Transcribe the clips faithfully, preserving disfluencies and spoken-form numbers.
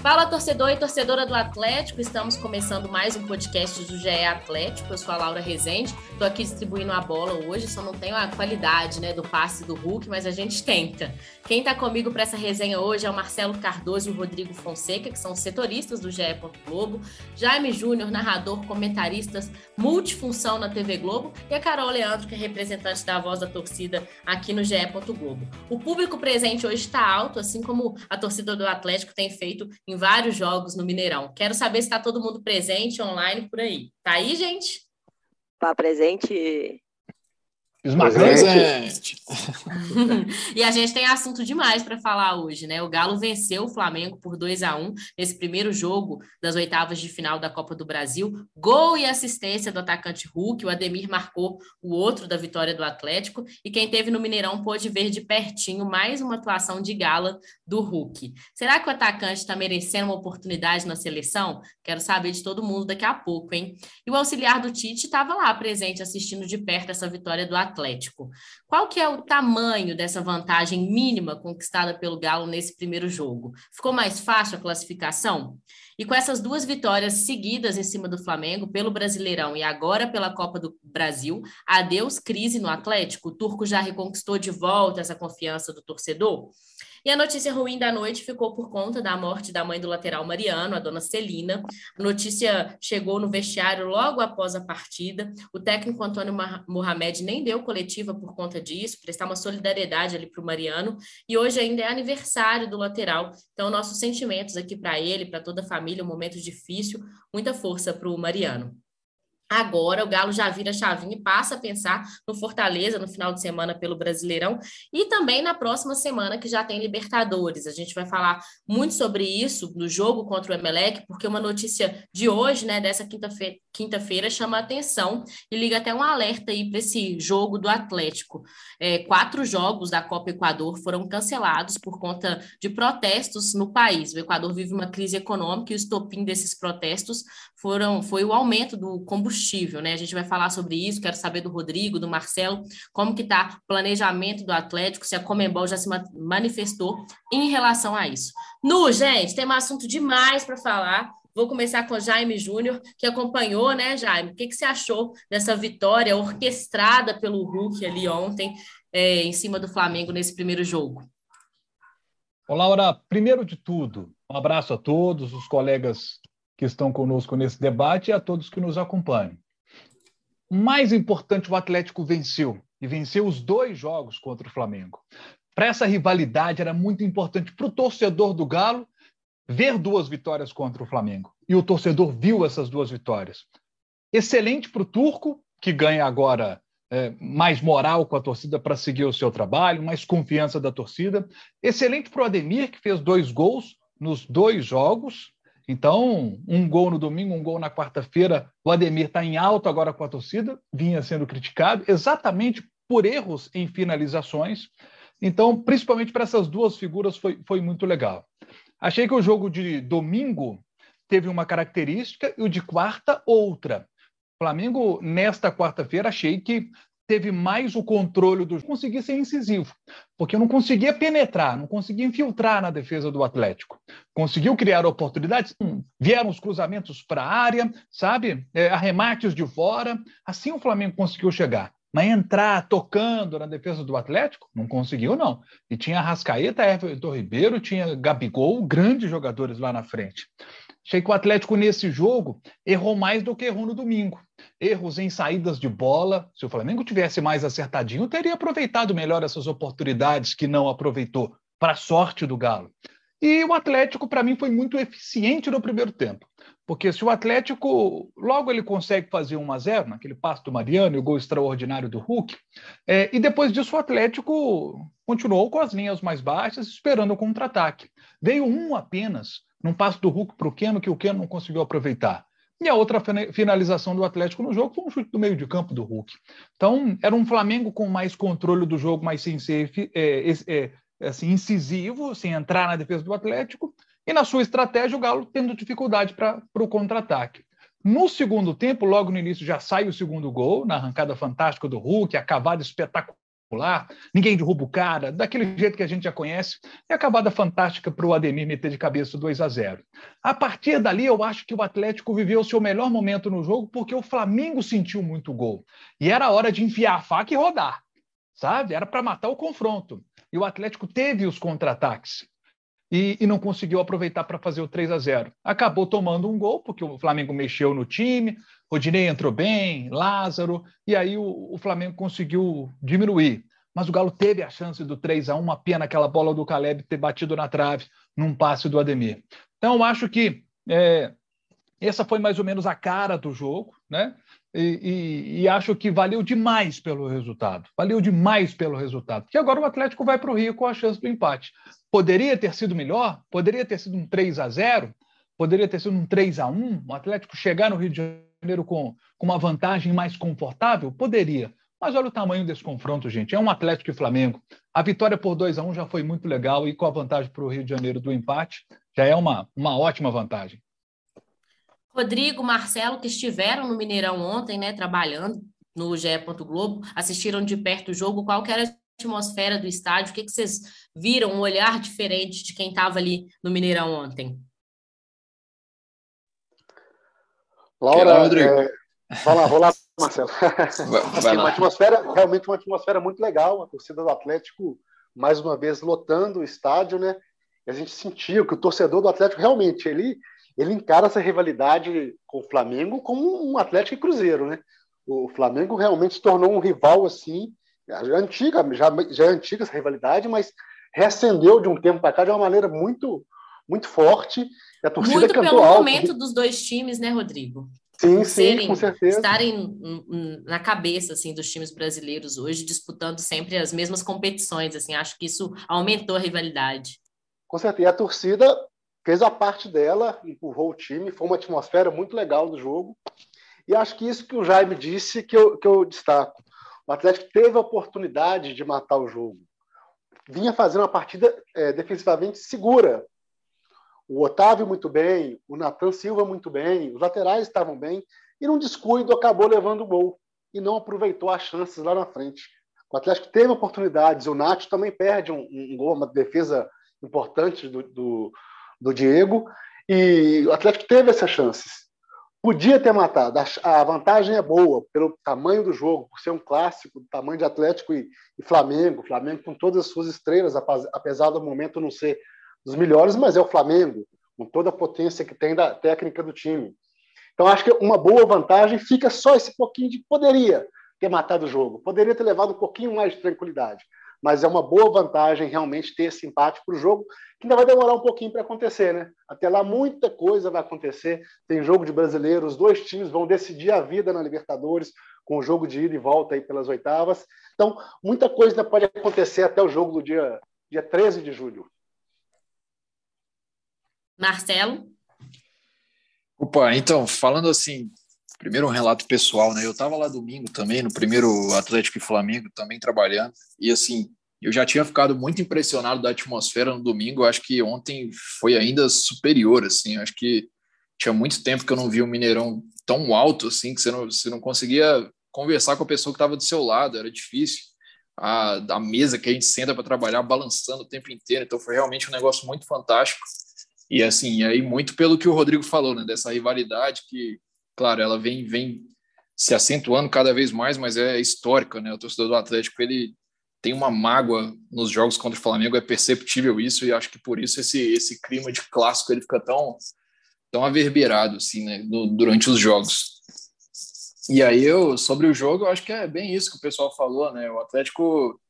Fala, torcedor e torcedora do Atlético, estamos começando mais um podcast do G E Atlético. Eu sou a Laura Rezende, estou aqui distribuindo a bola hoje, só não tenho a qualidade, né, do passe do Hulk, mas a gente tenta. Quem está comigo para essa resenha hoje é o Marcelo Cardoso e o Rodrigo Fonseca, que são setoristas do G E ponto globo, Jaime Júnior, narrador, comentaristas, multifunção na T V Globo, e a Carol Leandro, que é representante da Voz da Torcida aqui no G E ponto globo. O público presente hoje está alto, assim como a torcida do Atlético tem feito em vários jogos no Mineirão. Quero saber se está todo mundo presente, online, por aí. Tá aí, gente? Tá presente. Presente. E a gente tem assunto demais para falar hoje, né? O Galo venceu o Flamengo por dois a um nesse primeiro jogo das oitavas de final da Copa do Brasil. Gol e assistência do atacante Hulk, o Ademir marcou o outro da vitória do Atlético, e quem esteve no Mineirão pôde ver de pertinho mais uma atuação de gala do Hulk. Será que o atacante está merecendo uma oportunidade na seleção? Quero saber de todo mundo daqui a pouco, hein? E o auxiliar do Tite estava lá presente assistindo de perto essa vitória do Atlético. Qual que é o tamanho dessa vantagem mínima conquistada pelo Galo nesse primeiro jogo? Ficou mais fácil a classificação? E com essas duas vitórias seguidas em cima do Flamengo, pelo Brasileirão e agora pela Copa do Brasil, adeus crise no Atlético? O Turco já reconquistou de volta essa confiança do torcedor? E a notícia ruim da noite ficou por conta da morte da mãe do lateral Mariano, a dona Celina. A notícia chegou no vestiário logo após a partida. O técnico Antônio Mohamed nem deu coletiva por conta disso, prestar uma solidariedade ali para o Mariano. E hoje ainda é aniversário do lateral. Então, nossos sentimentos aqui para ele, para toda a família, um momento difícil. Muita força para o Mariano. Agora o Galo já vira chavinha e passa a pensar no Fortaleza no final de semana pelo Brasileirão e também na próxima semana, que já tem Libertadores. A gente vai falar muito sobre isso no jogo contra o Emelec, porque uma notícia de hoje, né, dessa quinta-feira, quinta-feira chama a atenção e liga até um alerta aí para esse jogo do Atlético. É, quatro jogos da Copa Equador foram cancelados por conta de protestos no país. O Equador vive uma crise econômica e o estopim desses protestos foram, foi o aumento do combustível. Né? A gente vai falar sobre isso, quero saber do Rodrigo, do Marcelo, como que está o planejamento do Atlético, se a Conmebol já se manifestou em relação a isso. Nu, gente, tem um assunto demais para falar. Vou começar com o Jaime Júnior, que acompanhou, né, Jaime? O que, que você achou dessa vitória orquestrada pelo Hulk ali ontem, é, em cima do Flamengo nesse primeiro jogo? Ô, Laura, primeiro de tudo, um abraço a todos os colegas que estão conosco nesse debate e a todos que nos acompanham. Mais importante, o Atlético venceu, e venceu os dois jogos contra o Flamengo. Para essa rivalidade era muito importante para o torcedor do Galo ver duas vitórias contra o Flamengo, e o torcedor viu essas duas vitórias. Excelente para o Turco, que ganha agora é, mais moral com a torcida para seguir o seu trabalho, mais confiança da torcida. Excelente para o Ademir, que fez dois gols nos dois jogos. Então, um gol no domingo, um gol na quarta-feira, o Ademir está em alta agora com a torcida, vinha sendo criticado exatamente por erros em finalizações. Então, principalmente para essas duas figuras, foi, foi muito legal. Achei que o jogo de domingo teve uma característica e o de quarta, outra. O Flamengo, nesta quarta-feira, achei que teve mais o controle do jogo, conseguia ser incisivo, porque não conseguia penetrar, não conseguia infiltrar na defesa do Atlético. Conseguiu criar oportunidades, vieram os cruzamentos para a área, sabe? É, arremates de fora, assim o Flamengo conseguiu chegar. Mas entrar tocando na defesa do Atlético, não conseguiu, não. E tinha Arrascaeta, Everton Ribeiro, tinha Gabigol, grandes jogadores lá na frente. Achei que o Atlético, nesse jogo, errou mais do que errou no domingo. Erros em saídas de bola. Se o Flamengo tivesse mais acertadinho, teria aproveitado melhor essas oportunidades que não aproveitou, para a sorte do Galo. E o Atlético, para mim, foi muito eficiente no primeiro tempo. Porque se o Atlético, logo ele consegue fazer um a zero, naquele passe do Mariano e o gol extraordinário do Hulk, é, e depois disso o Atlético continuou com as linhas mais baixas, esperando o contra-ataque. Veio um apenas, num passo do Hulk para o Keno, que o Keno não conseguiu aproveitar. E a outra finalização do Atlético no jogo foi um chute do meio de campo do Hulk. Então, era um Flamengo com mais controle do jogo, mas sem ser é, é, assim, incisivo, sem entrar na defesa do Atlético. E na sua estratégia, o Galo tendo dificuldade para o contra-ataque. No segundo tempo, logo no início, já sai o segundo gol, na arrancada fantástica do Hulk, a cavada espetacular, ninguém derruba o cara, daquele jeito que a gente já conhece, e a cavada fantástica para o Ademir meter de cabeça dois a zero. A partir dali, eu acho que o Atlético viveu o seu melhor momento no jogo, porque o Flamengo sentiu muito gol. E era hora de enfiar a faca e rodar, sabe? Era para matar o confronto. E o Atlético teve os contra-ataques. E, e não conseguiu aproveitar para fazer o três a zero. Acabou tomando um gol, porque o Flamengo mexeu no time, Rodinei entrou bem, Lázaro, e aí o, o Flamengo conseguiu diminuir. Mas o Galo teve a chance do três a um, uma pena aquela bola do Caleb ter batido na trave num passe do Ademir. Então, acho que é, essa foi mais ou menos a cara do jogo, né? E, e, e acho que valeu demais pelo resultado. Valeu demais pelo resultado. Porque agora o Atlético vai para o Rio com a chance do empate. Poderia ter sido melhor? Poderia ter sido um três a zero? Poderia ter sido um três a um? O Atlético chegar no Rio de Janeiro com, com uma vantagem mais confortável? Poderia. Mas olha o tamanho desse confronto, gente. É um Atlético e Flamengo. A vitória por dois a um já foi muito legal e com a vantagem para o Rio de Janeiro do empate já é uma, uma ótima vantagem. Rodrigo, Marcelo, que estiveram no Mineirão ontem, né, trabalhando no G E ponto globo, assistiram de perto o jogo. Qual que era a atmosfera do estádio? O que, que vocês viram? Um olhar diferente de quem estava ali no Mineirão ontem? Laura, é, Rodrigo. É... vai lá, vou lá, Marcelo. Vai, vai lá. Uma atmosfera, realmente uma atmosfera muito legal, a torcida do Atlético, mais uma vez, lotando o estádio, né? E a gente sentiu que o torcedor do Atlético realmente, ele... ele encara essa rivalidade com o Flamengo como um Atlético e Cruzeiro, né? O Flamengo realmente se tornou um rival, assim, já antiga, já, já é antiga essa rivalidade, mas reacendeu de um tempo para cá de uma maneira muito, muito forte. E a torcida muito cantou pelo alto. Momento dos dois times, né, Rodrigo? Sim, serem, sim, com certeza. Estarem na cabeça, assim, dos times brasileiros hoje, disputando sempre as mesmas competições, assim, acho que isso aumentou a rivalidade. Com certeza, e a torcida fez a parte dela, empurrou o time, foi uma atmosfera muito legal do jogo. E acho que isso que o Jaime disse, que eu, que eu destaco. O Atlético teve a oportunidade de matar o jogo. Vinha fazendo uma partida é, defensivamente segura. O Otávio muito bem, o Nathan Silva muito bem, os laterais estavam bem, e num descuido acabou levando o gol e não aproveitou as chances lá na frente. O Atlético teve oportunidades, o Nath também perde um, um gol, uma defesa importante do... do do Diego, e o Atlético teve essas chances. Podia ter matado, a vantagem é boa, pelo tamanho do jogo, por ser um clássico, do tamanho de Atlético e, e Flamengo, Flamengo com todas as suas estrelas, apesar do momento não ser dos melhores, mas é o Flamengo, com toda a potência que tem da técnica do time. Então, acho que uma boa vantagem fica só esse pouquinho de poderia ter matado o jogo, poderia ter levado um pouquinho mais de tranquilidade. Mas é uma boa vantagem realmente ter esse empate para o jogo, que ainda vai demorar um pouquinho para acontecer, né? Até lá muita coisa vai acontecer, tem jogo de brasileiro, os dois times vão decidir a vida na Libertadores, com o jogo de ida e volta aí pelas oitavas. Então, muita coisa ainda pode acontecer até o jogo do dia, dia treze de julho. Marcelo? Opa, então, falando assim... Primeiro um relato pessoal, né? Eu estava lá domingo também, no primeiro Atlético e Flamengo, também trabalhando. E assim, eu já tinha ficado muito impressionado da atmosfera no domingo. Eu acho que ontem foi ainda superior, assim. Eu acho que tinha muito tempo que eu não via um Mineirão tão alto, assim, que você não, você não conseguia conversar com a pessoa que estava do seu lado. Era difícil. A, a mesa que a gente senta para trabalhar balançando o tempo inteiro. Então foi realmente um negócio muito fantástico. E assim, aí muito pelo que o Rodrigo falou, né? Dessa rivalidade que... Claro, ela vem, vem se acentuando cada vez mais, mas é histórica, né? O torcedor do Atlético, ele tem uma mágoa nos jogos contra o Flamengo, é perceptível isso, e acho que por isso esse, esse clima de clássico, ele fica tão, tão averberado, assim, né? No, durante os jogos. E aí, eu, sobre o jogo, eu acho que é bem isso que o pessoal falou, né? O Atlético,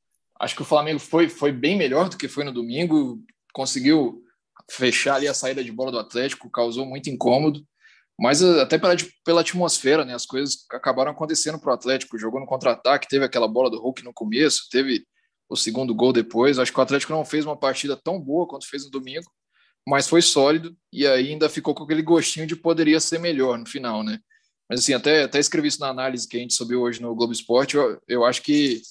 acho que o Flamengo foi, foi bem melhor do que foi no domingo, conseguiu fechar ali a saída de bola do Atlético, causou muito incômodo. Mas até pela, pela atmosfera, né? As coisas acabaram acontecendo para o Atlético. Jogou no contra-ataque, teve aquela bola do Hulk no começo, teve o segundo gol depois. Acho que o Atlético não fez uma partida tão boa quanto fez no domingo, mas foi sólido e aí ainda ficou com aquele gostinho de poderia ser melhor no final, né? Mas assim, até, até escrevi isso na análise que a gente subiu hoje no Globo Esporte, eu, eu acho que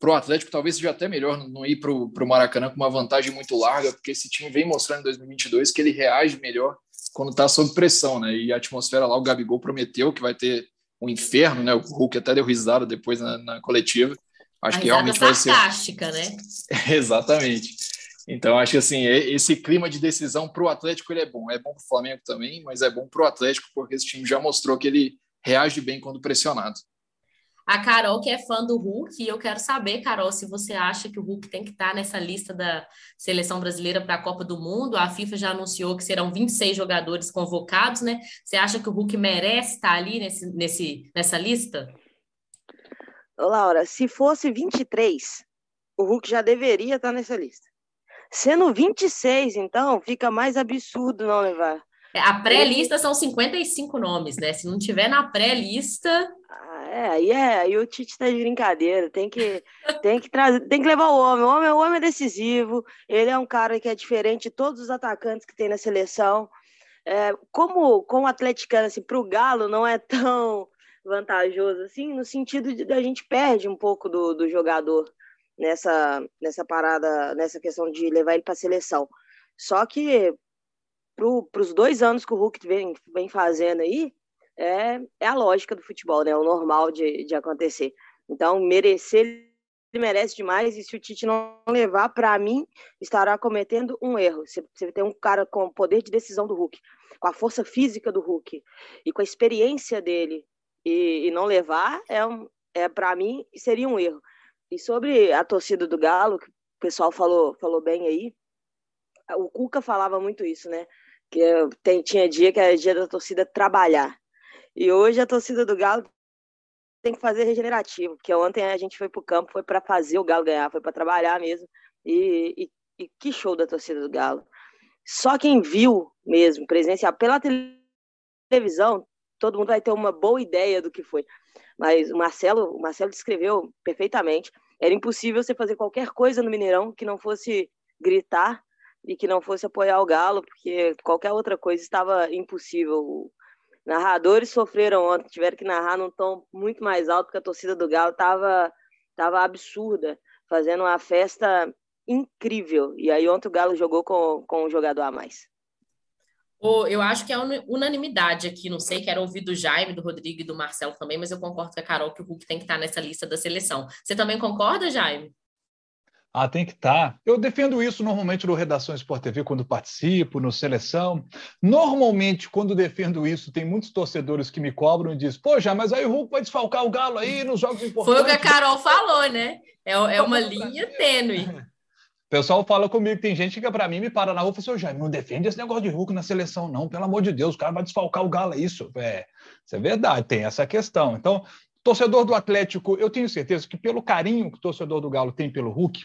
para o Atlético talvez seja até melhor não ir para o Maracanã com uma vantagem muito larga, porque esse time vem mostrando em dois mil e vinte e dois que ele reage melhor quando está sob pressão, né? E a atmosfera lá, o Gabigol prometeu que vai ter um inferno, né? O Hulk até deu risada depois na, na coletiva. Acho a que realmente vai ser fantástica, né? Exatamente. Então, acho que assim, esse clima de decisão para o Atlético ele é bom. É bom para o Flamengo também, mas é bom para o Atlético porque esse time já mostrou que ele reage bem quando pressionado. A Carol, que é fã do Hulk, e eu quero saber, Carol, se você acha que o Hulk tem que estar nessa lista da seleção brasileira para a Copa do Mundo. A FIFA já anunciou que serão vinte e seis jogadores convocados, né? Você acha que o Hulk merece estar ali nesse, nesse, nessa lista? Laura, se fosse vinte e três, o Hulk já deveria estar nessa lista. Sendo vinte e seis, então, fica mais absurdo não levar. A pré-lista são cinquenta e cinco nomes, né? Se não tiver na pré-lista... Ah, é, aí yeah, aí o Tite tá de brincadeira. Tem que, tem, que trazer, tem que levar o homem. O homem, o homem é decisivo. Ele é um cara que é diferente de todos os atacantes que tem na seleção. É, como, como atleticano, assim, pro Galo não é tão vantajoso, assim, no sentido de a gente perde um pouco do, do jogador. Nessa, nessa parada, nessa questão de levar ele para a seleção. Só que para os dois anos que o Hulk vem, vem fazendo aí, é, é a lógica do futebol, né? O normal de, de acontecer. Então, merecer, ele merece demais, e se o Tite não levar, para mim, estará cometendo um erro. Você, você tem um cara com o poder de decisão do Hulk, com a força física do Hulk, e com a experiência dele, e, e não levar, é um, é, para mim, seria um erro. E sobre a torcida do Galo, que o pessoal falou, falou bem aí, o Cuca falava muito isso, né? Que tem, tinha dia que era dia da torcida trabalhar. E hoje a torcida do Galo tem que fazer regenerativo, porque ontem a gente foi para o campo, foi para fazer o Galo ganhar, foi para trabalhar mesmo. E, e, e que show da torcida do Galo. Só quem viu mesmo, presencial, pela televisão, todo mundo vai ter uma boa ideia do que foi. Mas o Marcelo, o Marcelo descreveu perfeitamente. Era impossível você fazer qualquer coisa no Mineirão que não fosse gritar e que não fosse apoiar o Galo, porque qualquer outra coisa estava impossível. Narradores sofreram ontem, tiveram que narrar num tom muito mais alto, porque a torcida do Galo estava estava absurda, fazendo uma festa incrível. E aí ontem o Galo jogou com, com um jogador a mais. Eu acho que é unanimidade aqui, não sei, quero ouvir do Jaime, do Rodrigo e do Marcelo também, mas eu concordo com a Carol que o Hulk tem que estar nessa lista da seleção. Você também concorda, Jaime? Ah, tem que estar. Eu defendo isso normalmente no Redação Sport T V, quando participo, no Seleção. Normalmente, quando defendo isso, tem muitos torcedores que me cobram e dizem, poxa, mas aí o Hulk vai desfalcar o Galo aí nos jogos importantes. Foi o que a Carol falou, né? É, é uma linha tênue. O pessoal fala comigo, tem gente que chega para mim, me para na rua e fala assim, ô Jaime, não defende esse negócio de Hulk na seleção não, pelo amor de Deus, o cara vai desfalcar o Galo, é isso? É, isso é verdade, tem essa questão. Então, torcedor do Atlético, eu tenho certeza que pelo carinho que o torcedor do Galo tem pelo Hulk,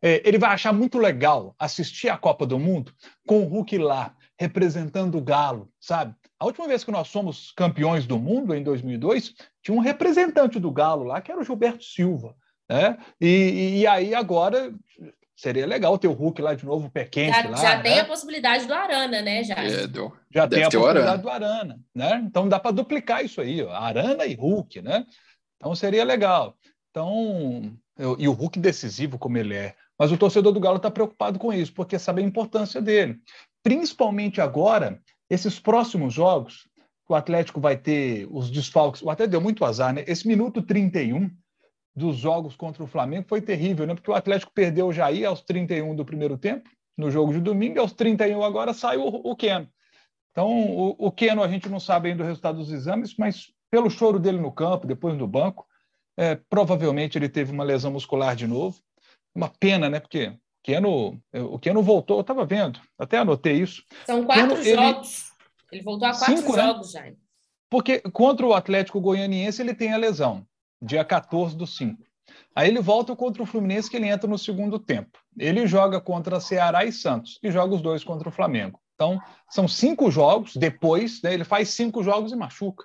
é, ele vai achar muito legal assistir a Copa do Mundo com o Hulk lá, representando o Galo, sabe? A última vez que nós somos campeões do mundo, em dois mil e dois, tinha um representante do Galo lá, que era o Gilberto Silva, né? E, e aí agora... Seria legal ter o Hulk lá de novo, o pé quente já, lá. Já né? Tem a possibilidade do Arana, né, Jair? É, do... Já Deve tem a possibilidade Arana. do Arana, né? Então dá para duplicar isso aí, ó. Arana e Hulk, né? Então seria legal. Então, eu, e o Hulk decisivo como ele é. Mas o torcedor do Galo está preocupado com isso, porque sabe a importância dele. Principalmente agora, esses próximos jogos, o Atlético vai ter os desfalques, o Atlético deu muito azar, né? Esse minuto trinta e um... dos jogos contra o Flamengo foi terrível, né? Porque o Atlético perdeu o Jair aos trinta e um do primeiro tempo, no jogo de domingo, aos trinta e um agora saiu o, o Keno. Então, o, o Keno a gente não sabe ainda o resultado dos exames, mas pelo choro dele no campo, depois no banco, é, provavelmente ele teve uma lesão muscular de novo. Uma pena, né? Porque o Keno, o Keno voltou, eu estava vendo, até anotei isso. São quatro Keno, jogos. Ele, ele voltou a quatro cinco, jogos, né? Jaime. Porque contra o Atlético Goianiense ele tem a lesão. Dia quatorze do cinco. Aí ele volta contra o Fluminense, que ele entra no segundo tempo. Ele joga contra Ceará e Santos, e joga os dois contra o Flamengo. Então, são cinco jogos depois, né, ele faz cinco jogos e machuca.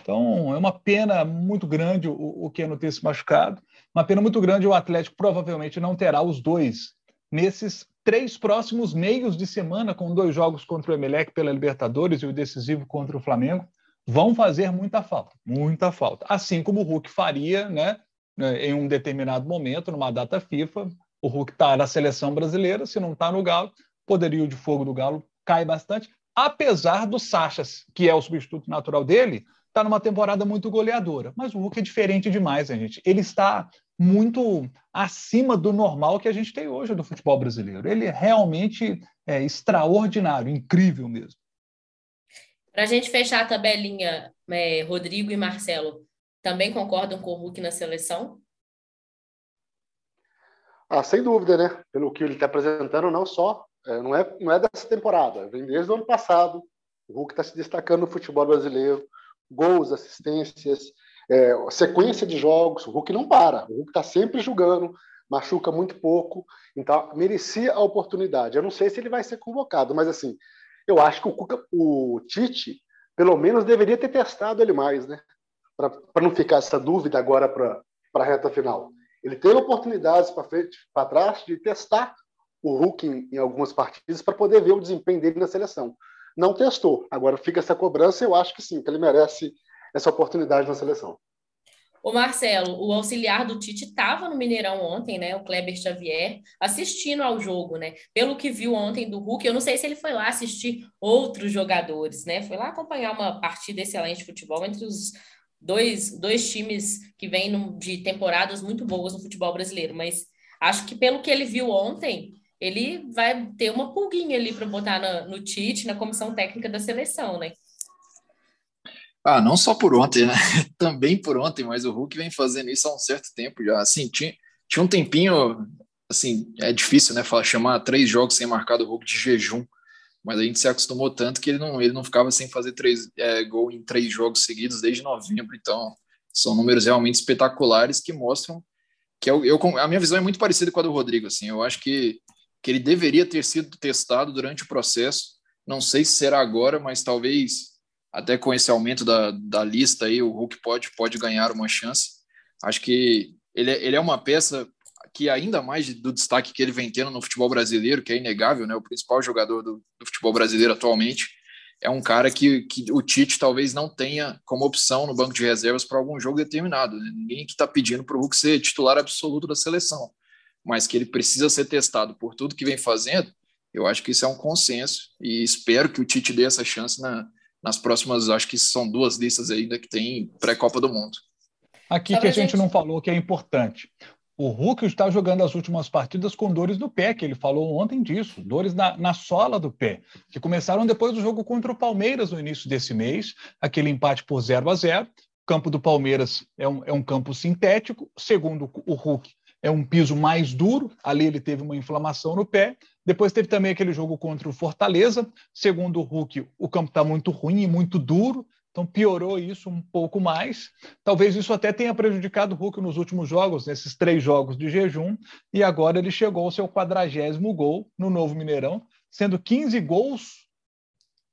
Então, é uma pena muito grande o, o Keno ter se machucado, uma pena muito grande o Atlético provavelmente não terá os dois nesses três próximos meios de semana, com dois jogos contra o Emelec pela Libertadores e o decisivo contra o Flamengo, vão fazer muita falta, muita falta. Assim como o Hulk faria, né, em um determinado momento, numa data FIFA, o Hulk está na seleção brasileira, se não está no Galo, poderio de fogo do Galo cai bastante, apesar do Sachas, que é o substituto natural dele, está numa temporada muito goleadora. Mas o Hulk é diferente demais, né, gente? Ele está muito acima do normal que a gente tem hoje do futebol brasileiro. Ele é realmente é, extraordinário, incrível mesmo. Para a gente fechar a tabelinha, é, Rodrigo e Marcelo também concordam com o Hulk na seleção? Ah, sem dúvida, né? Pelo que ele está apresentando, não só. É, não, é, não é dessa temporada, vem desde o ano passado. O Hulk está se destacando no futebol brasileiro. Gols, assistências... É, sequência de jogos, o Hulk não para, o Hulk está sempre jogando, machuca muito pouco, então merecia a oportunidade. Eu não sei se ele vai ser convocado, mas assim, eu acho que o, Cuca, o Tite, pelo menos, deveria ter testado ele mais, né? Para não ficar essa dúvida agora para a reta final. Ele teve oportunidades para frente, para trás, de testar o Hulk em, em algumas partidas para poder ver o desempenho dele na seleção. Não testou, agora fica essa cobrança, eu acho que sim, que ele merece essa oportunidade na seleção. O Marcelo, o auxiliar do Tite estava no Mineirão ontem, né? O Kleber Xavier, assistindo ao jogo, né? Pelo que viu ontem do Hulk, eu não sei se ele foi lá assistir outros jogadores, né? Foi lá acompanhar uma partida excelente de futebol entre os dois, dois times que vêm de temporadas muito boas no futebol brasileiro, mas acho que pelo que ele viu ontem, ele vai ter uma pulguinha ali para botar na, no Tite, na comissão técnica da seleção, né? Ah, não só por ontem, né? Também por ontem, mas o Hulk vem fazendo isso há um certo tempo já. Assim, tinha, tinha um tempinho, assim, é difícil, né? Falar, chamar três jogos sem marcar do Hulk de jejum, mas a gente se acostumou tanto que ele não, ele não ficava sem fazer três é, gols em três jogos seguidos desde novembro. Então, são números realmente espetaculares que mostram que eu, eu, a minha visão é muito parecida com a do Rodrigo. Assim, eu acho que, que ele deveria ter sido testado durante o processo. Não sei se será agora, mas talvez... Até com esse aumento da, da lista aí, o Hulk pode, pode ganhar uma chance. Acho que ele, ele é uma peça que, ainda mais do destaque que ele vem tendo no futebol brasileiro, que é inegável, né? O principal jogador do, do futebol brasileiro atualmente, é um cara que, que o Tite talvez não tenha como opção no banco de reservas para algum jogo determinado. Né? Ninguém que está pedindo para o Hulk ser titular absoluto da seleção, mas que ele precisa ser testado por tudo que vem fazendo. Eu acho que isso é um consenso e espero que o Tite dê essa chance na... nas próximas, acho que são duas listas ainda que tem pré-Copa do Mundo. Aqui que a gente não falou que é importante. O Hulk está jogando as últimas partidas com dores no pé, que ele falou ontem disso, dores na, na sola do pé, que começaram depois do jogo contra o Palmeiras no início desse mês, aquele empate por zero a zero. O campo do Palmeiras é um, é um campo sintético, segundo o Hulk, é um piso mais duro, ali ele teve uma inflamação no pé. Depois teve também aquele jogo contra o Fortaleza. Segundo o Hulk, o campo está muito ruim e muito duro, então piorou isso um pouco mais. Talvez isso até tenha prejudicado o Hulk nos últimos jogos, nesses três jogos de jejum, e agora ele chegou ao seu quadragésimo gol no novo Mineirão, sendo quinze gols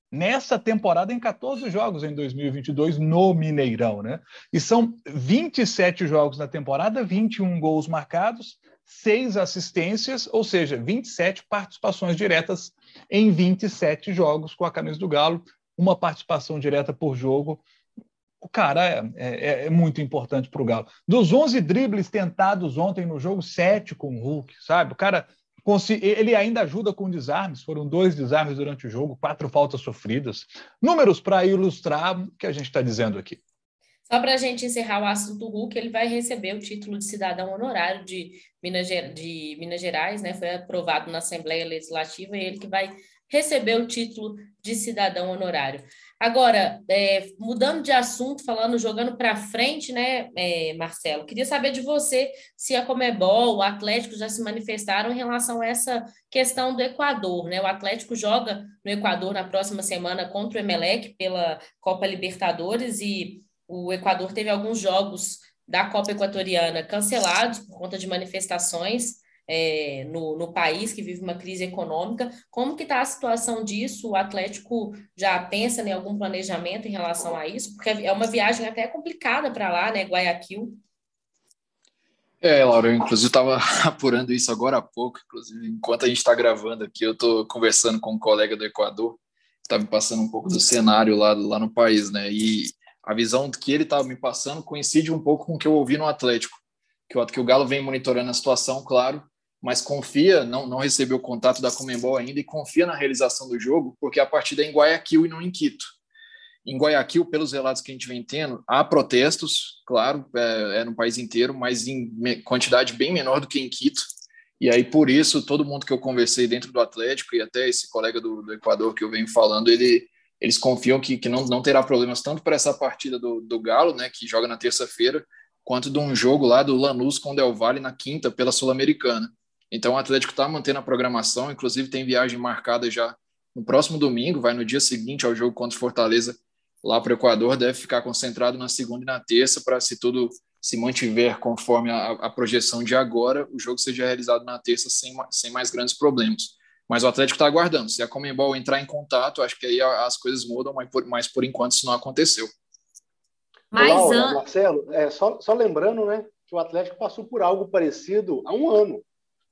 nessa temporada em quatorze jogos em dois mil e vinte e dois no Mineirão, né? E são vinte e sete jogos na temporada, vinte e um gols marcados, seis assistências, ou seja, vinte e sete participações diretas em vinte e sete jogos com a camisa do Galo, uma participação direta por jogo. O cara é, é, é muito importante para o Galo. Dos onze dribles tentados ontem no jogo, sete com o Hulk, sabe? O cara, ele ainda ajuda com desarmes, foram dois desarmes durante o jogo, quatro faltas sofridas. Números para ilustrar o que a gente está dizendo aqui. Só para a gente encerrar o assunto do Hulk, ele vai receber o título de cidadão honorário de Minas, de Minas Gerais, né? Foi aprovado na Assembleia Legislativa e ele que vai receber o título de cidadão honorário. Agora, é, mudando de assunto, falando, jogando para frente, né, é, Marcelo? Queria saber de você se a Conmebol, o Atlético já se manifestaram em relação a essa questão do Equador, né? O Atlético joga no Equador na próxima semana contra o Emelec pela Copa Libertadores e o Equador teve alguns jogos da Copa Equatoriana cancelados por conta de manifestações é, no, no país, que vive uma crise econômica. Como que está a situação disso? O Atlético já pensa em algum planejamento em relação a isso? Porque é uma viagem até complicada para lá, né? Guayaquil. É, Laura, eu inclusive estava apurando isso agora há pouco, inclusive enquanto a gente está gravando aqui, eu estou conversando com um colega do Equador, que está me passando um pouco do cenário lá, lá no país, né? E a visão que ele estava me passando coincide um pouco com o que eu ouvi no Atlético, que o, que o Galo vem monitorando a situação, claro, mas confia, não, não recebeu o contato da Conmebol ainda, e confia na realização do jogo, porque a partida é em Guayaquil e não em Quito. Em Guayaquil, pelos relatos que a gente vem tendo, há protestos, claro, é, é no país inteiro, mas em me, quantidade bem menor do que em Quito. E aí, por isso, todo mundo que eu conversei dentro do Atlético e até esse colega do, do Equador que eu venho falando, ele, eles confiam que, que não, não terá problemas tanto para essa partida do, do Galo, né, que joga na terça-feira, quanto de um jogo lá do Lanús com o Del Valle na quinta pela Sul-Americana. Então, o Atlético está mantendo a programação, inclusive tem viagem marcada já no próximo domingo, vai no dia seguinte ao jogo contra o Fortaleza, lá para o Equador, deve ficar concentrado na segunda e na terça para, se tudo se mantiver conforme a, a projeção de agora, o jogo seja realizado na terça sem, sem mais grandes problemas. Mas o Atlético está aguardando. Se a Conmebol entrar em contato, acho que aí as coisas mudam, mas por, mas por enquanto isso não aconteceu. Mas, Laura, an... Marcelo, é, só, só lembrando, né, que o Atlético passou por algo parecido há um ano,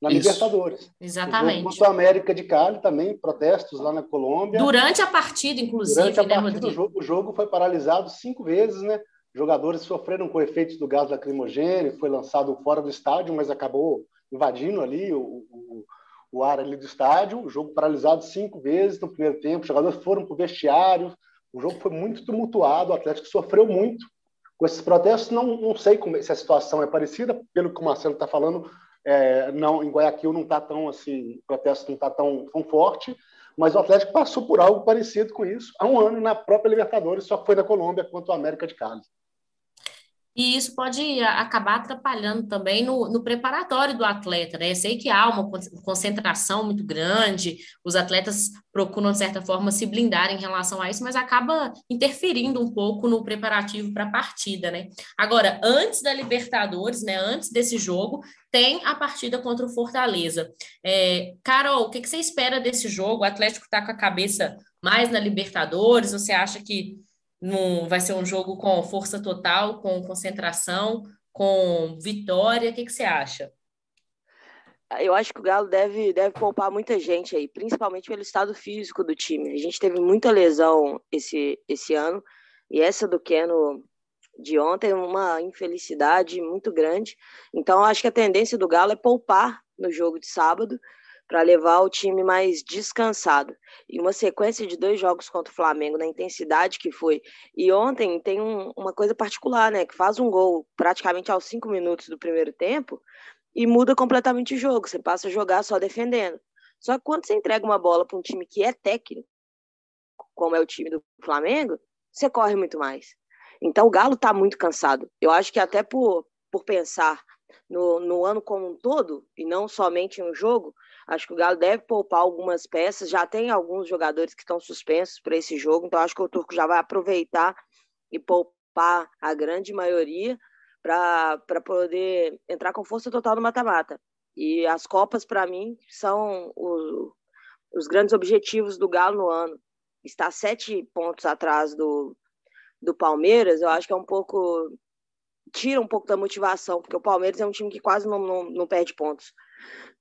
na isso. Libertadores. Exatamente. Contra a América de Cali também, protestos lá na Colômbia. Durante a partida, inclusive, Durante a né, partida, Rodrigo? O jogo, o jogo foi paralisado cinco vezes, né? Jogadores sofreram com efeitos do gás lacrimogêneo, foi lançado fora do estádio, mas acabou invadindo ali o, o, o ar ali do estádio. O jogo paralisado cinco vezes no primeiro tempo. Os jogadores foram para o vestiário. O jogo foi muito tumultuado, o Atlético sofreu muito com esses protestos. Não, não sei como, se a situação é parecida, pelo que o Marcelo está falando. É, não, em Guayaquil não está tão assim, o protesto não está tão, tão forte, mas o Atlético passou por algo parecido com isso há um ano na própria Libertadores, só que foi da Colômbia quanto a América de Cali. E isso pode acabar atrapalhando também no, no preparatório do atleta, né? Eu sei que há uma concentração muito grande, os atletas procuram, de certa forma, se blindar em relação a isso, mas acaba interferindo um pouco no preparativo para a partida, né? Agora, antes da Libertadores, né? Antes desse jogo, tem a partida contra o Fortaleza. É, Carol, o que, que você espera desse jogo? O Atlético está com a cabeça mais na Libertadores? Você acha que Num, vai ser um jogo com força total, com concentração, com vitória? O que, que você acha? Eu acho que o Galo deve, deve poupar muita gente aí, principalmente pelo estado físico do time. A gente teve muita lesão esse, esse ano, e essa do Keno de ontem é uma infelicidade muito grande. Então, acho que a tendência do Galo é poupar no jogo de sábado, para levar o time mais descansado. E uma sequência de dois jogos contra o Flamengo, na intensidade que foi. E ontem tem um, uma coisa particular, né? Que faz um gol praticamente aos cinco minutos do primeiro tempo e muda completamente o jogo. Você passa a jogar só defendendo. Só que quando você entrega uma bola para um time que é técnico, como é o time do Flamengo, você corre muito mais. Então o Galo está muito cansado. Eu acho que até por, por pensar no, no ano como um todo, e não somente em um jogo, acho que o Galo deve poupar algumas peças, já tem alguns jogadores que estão suspensos para esse jogo, então acho que o Turco já vai aproveitar e poupar a grande maioria para poder entrar com força total no mata-mata. E as Copas, para mim, são o, os grandes objetivos do Galo no ano. Está sete pontos atrás do, do Palmeiras, eu acho que é um pouco... tira um pouco da motivação, porque o Palmeiras é um time que quase não, não, não perde pontos.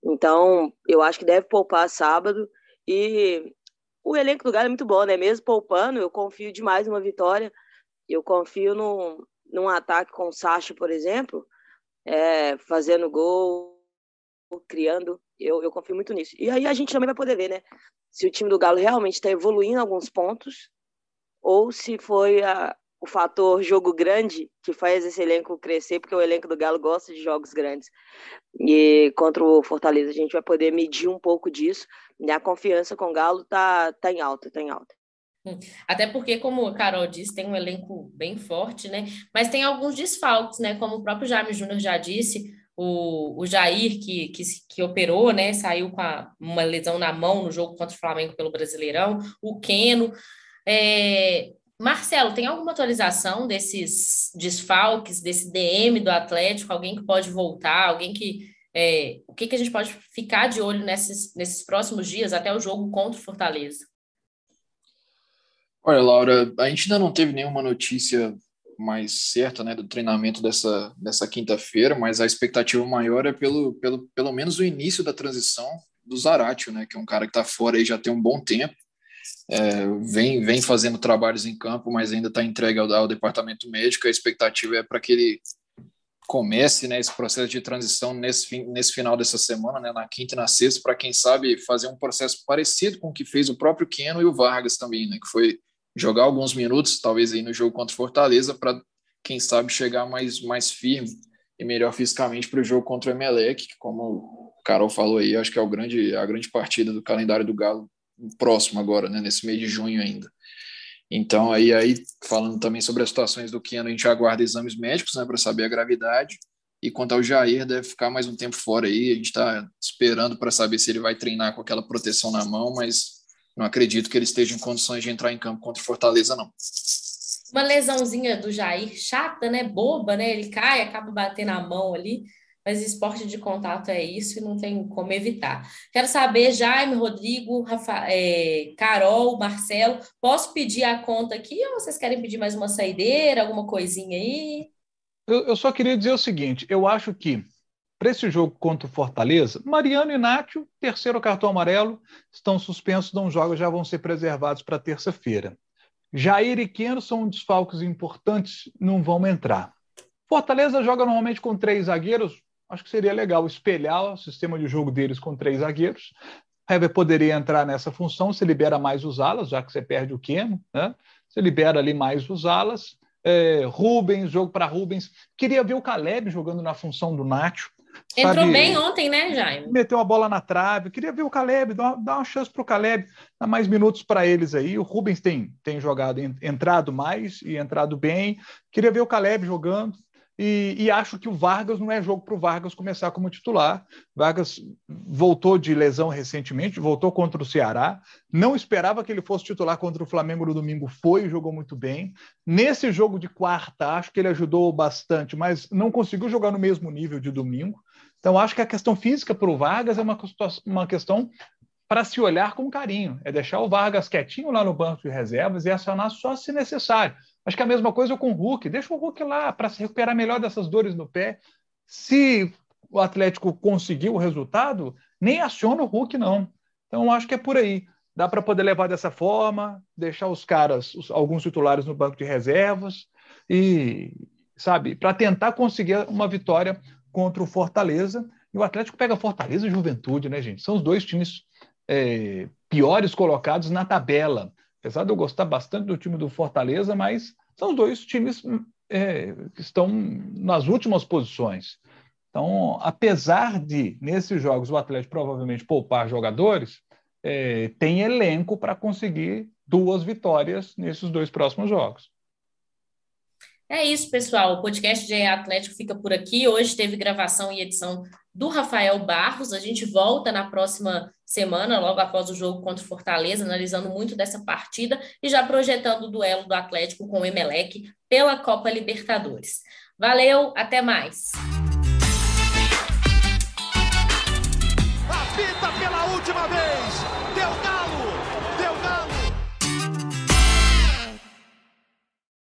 Então, eu acho que deve poupar sábado. E o elenco do Galo é muito bom, né? Mesmo poupando, eu confio demais numa vitória. Eu confio num, num ataque com o Sacha, por exemplo, é, fazendo gol, criando. Eu, eu confio muito nisso. E aí a gente também vai poder ver, né? Se o time do Galo realmente está evoluindo alguns pontos ou se foi a... o fator jogo grande que faz esse elenco crescer, porque o elenco do Galo gosta de jogos grandes. E contra o Fortaleza a gente vai poder medir um pouco disso. E a confiança com o Galo tá, tá em alta, tá em alta. Até porque, como a Carol disse, tem um elenco bem forte, né? Mas tem alguns desfalques, né? Como o próprio Jaime Júnior já disse, o, o Jair, que, que, que operou, né? Saiu com a, uma lesão na mão no jogo contra o Flamengo pelo Brasileirão. O Keno... É... Marcelo, tem alguma atualização desses desfalques, desse D M do Atlético? Alguém que pode voltar? Alguém que... É, o que, que a gente pode ficar de olho nesses, nesses próximos dias até o jogo contra o Fortaleza? Olha, Laura, a gente ainda não teve nenhuma notícia mais certa, né, do treinamento dessa, dessa quinta-feira, mas a expectativa maior é pelo, pelo, pelo menos o início da transição do Zaratio, né, que é um cara que está fora aí já tem um bom tempo, é, vem, vem fazendo trabalhos em campo, mas ainda está entregue ao, ao departamento médico. A expectativa é para que ele comece, né, esse processo de transição nesse, fim, nesse final dessa semana, né, na quinta e na sexta, para quem sabe fazer um processo parecido com o que fez o próprio Keno e o Vargas também, né, que foi jogar alguns minutos, talvez aí no jogo contra o Fortaleza, para quem sabe chegar mais, mais firme e melhor fisicamente para o jogo contra o Emelec, que, como o Carol falou aí, acho que é o grande, a grande partida do calendário do Galo próximo agora, né, nesse mês de junho ainda. Então, aí, aí falando também sobre as situações do Keno, a gente aguarda exames médicos, né, para saber a gravidade, e quanto ao Jair, deve ficar mais um tempo fora aí, a gente está esperando para saber se ele vai treinar com aquela proteção na mão, mas não acredito que ele esteja em condições de entrar em campo contra o Fortaleza, não. Uma lesãozinha do Jair, chata, né? Boba, né? Ele cai, acaba batendo a mão ali, mas esporte de contato é isso e não tem como evitar. Quero saber, Jaime, Rodrigo, Rafa, é, Carol, Marcelo, posso pedir a conta aqui ou vocês querem pedir mais uma saideira, alguma coisinha aí? Eu, eu só queria dizer o seguinte, eu acho que para esse jogo contra o Fortaleza, Mariano e Nátio, terceiro cartão amarelo, estão suspensos, não jogam, já vão ser preservados para terça-feira. Jair e Keno são desfalques importantes, não vão entrar. Fortaleza joga normalmente com três zagueiros, acho que seria legal espelhar o sistema de jogo deles com três zagueiros. Hever poderia entrar nessa função, se libera mais os alas, já que você perde o Keno, né? Você libera ali mais os alas. É, Rubens, jogo para Rubens. Queria ver o Caleb jogando na função do Nátio. Sabe, entrou bem ontem, né, Jaime? Meteu a bola na trave. Queria ver o Caleb, dar uma, dar uma chance para o Caleb, dar mais minutos para eles aí. O Rubens tem, tem jogado, entrado mais e entrado bem. Queria ver o Caleb jogando. E, e acho que o Vargas não é jogo para o Vargas começar como titular. Vargas voltou de lesão recentemente, voltou contra o Ceará. Não esperava que ele fosse titular contra o Flamengo no domingo, foi e jogou muito bem. Nesse jogo de quarta, acho que ele ajudou bastante, mas não conseguiu jogar no mesmo nível de domingo. Então, acho que a questão física para o Vargas é uma, uma questão para se olhar com carinho. É deixar o Vargas quietinho lá no banco de reservas e acionar só se necessário. Acho que a mesma coisa com o Hulk. Deixa o Hulk lá para se recuperar melhor dessas dores no pé. Se o Atlético conseguir o resultado, nem aciona o Hulk, não. Então, acho que é por aí. Dá para poder levar dessa forma, deixar os caras, os, alguns titulares no banco de reservas e, sabe, para tentar conseguir uma vitória contra o Fortaleza. E o Atlético pega Fortaleza e Juventude, né, gente? São os dois times é, piores colocados na tabela. Apesar de eu gostar bastante do time do Fortaleza, mas são os dois times é, que estão nas últimas posições. Então, apesar de, nesses jogos, o Atlético provavelmente poupar jogadores, é, tem elenco para conseguir duas vitórias nesses dois próximos jogos. É isso, pessoal. O podcast G E Atlético fica por aqui. Hoje teve gravação e edição do Rafael Barros. A gente volta na próxima semana, logo após o jogo contra o Fortaleza, analisando muito dessa partida e já projetando o duelo do Atlético com o Emelec pela Copa Libertadores. Valeu, até mais! Apita pela última vez!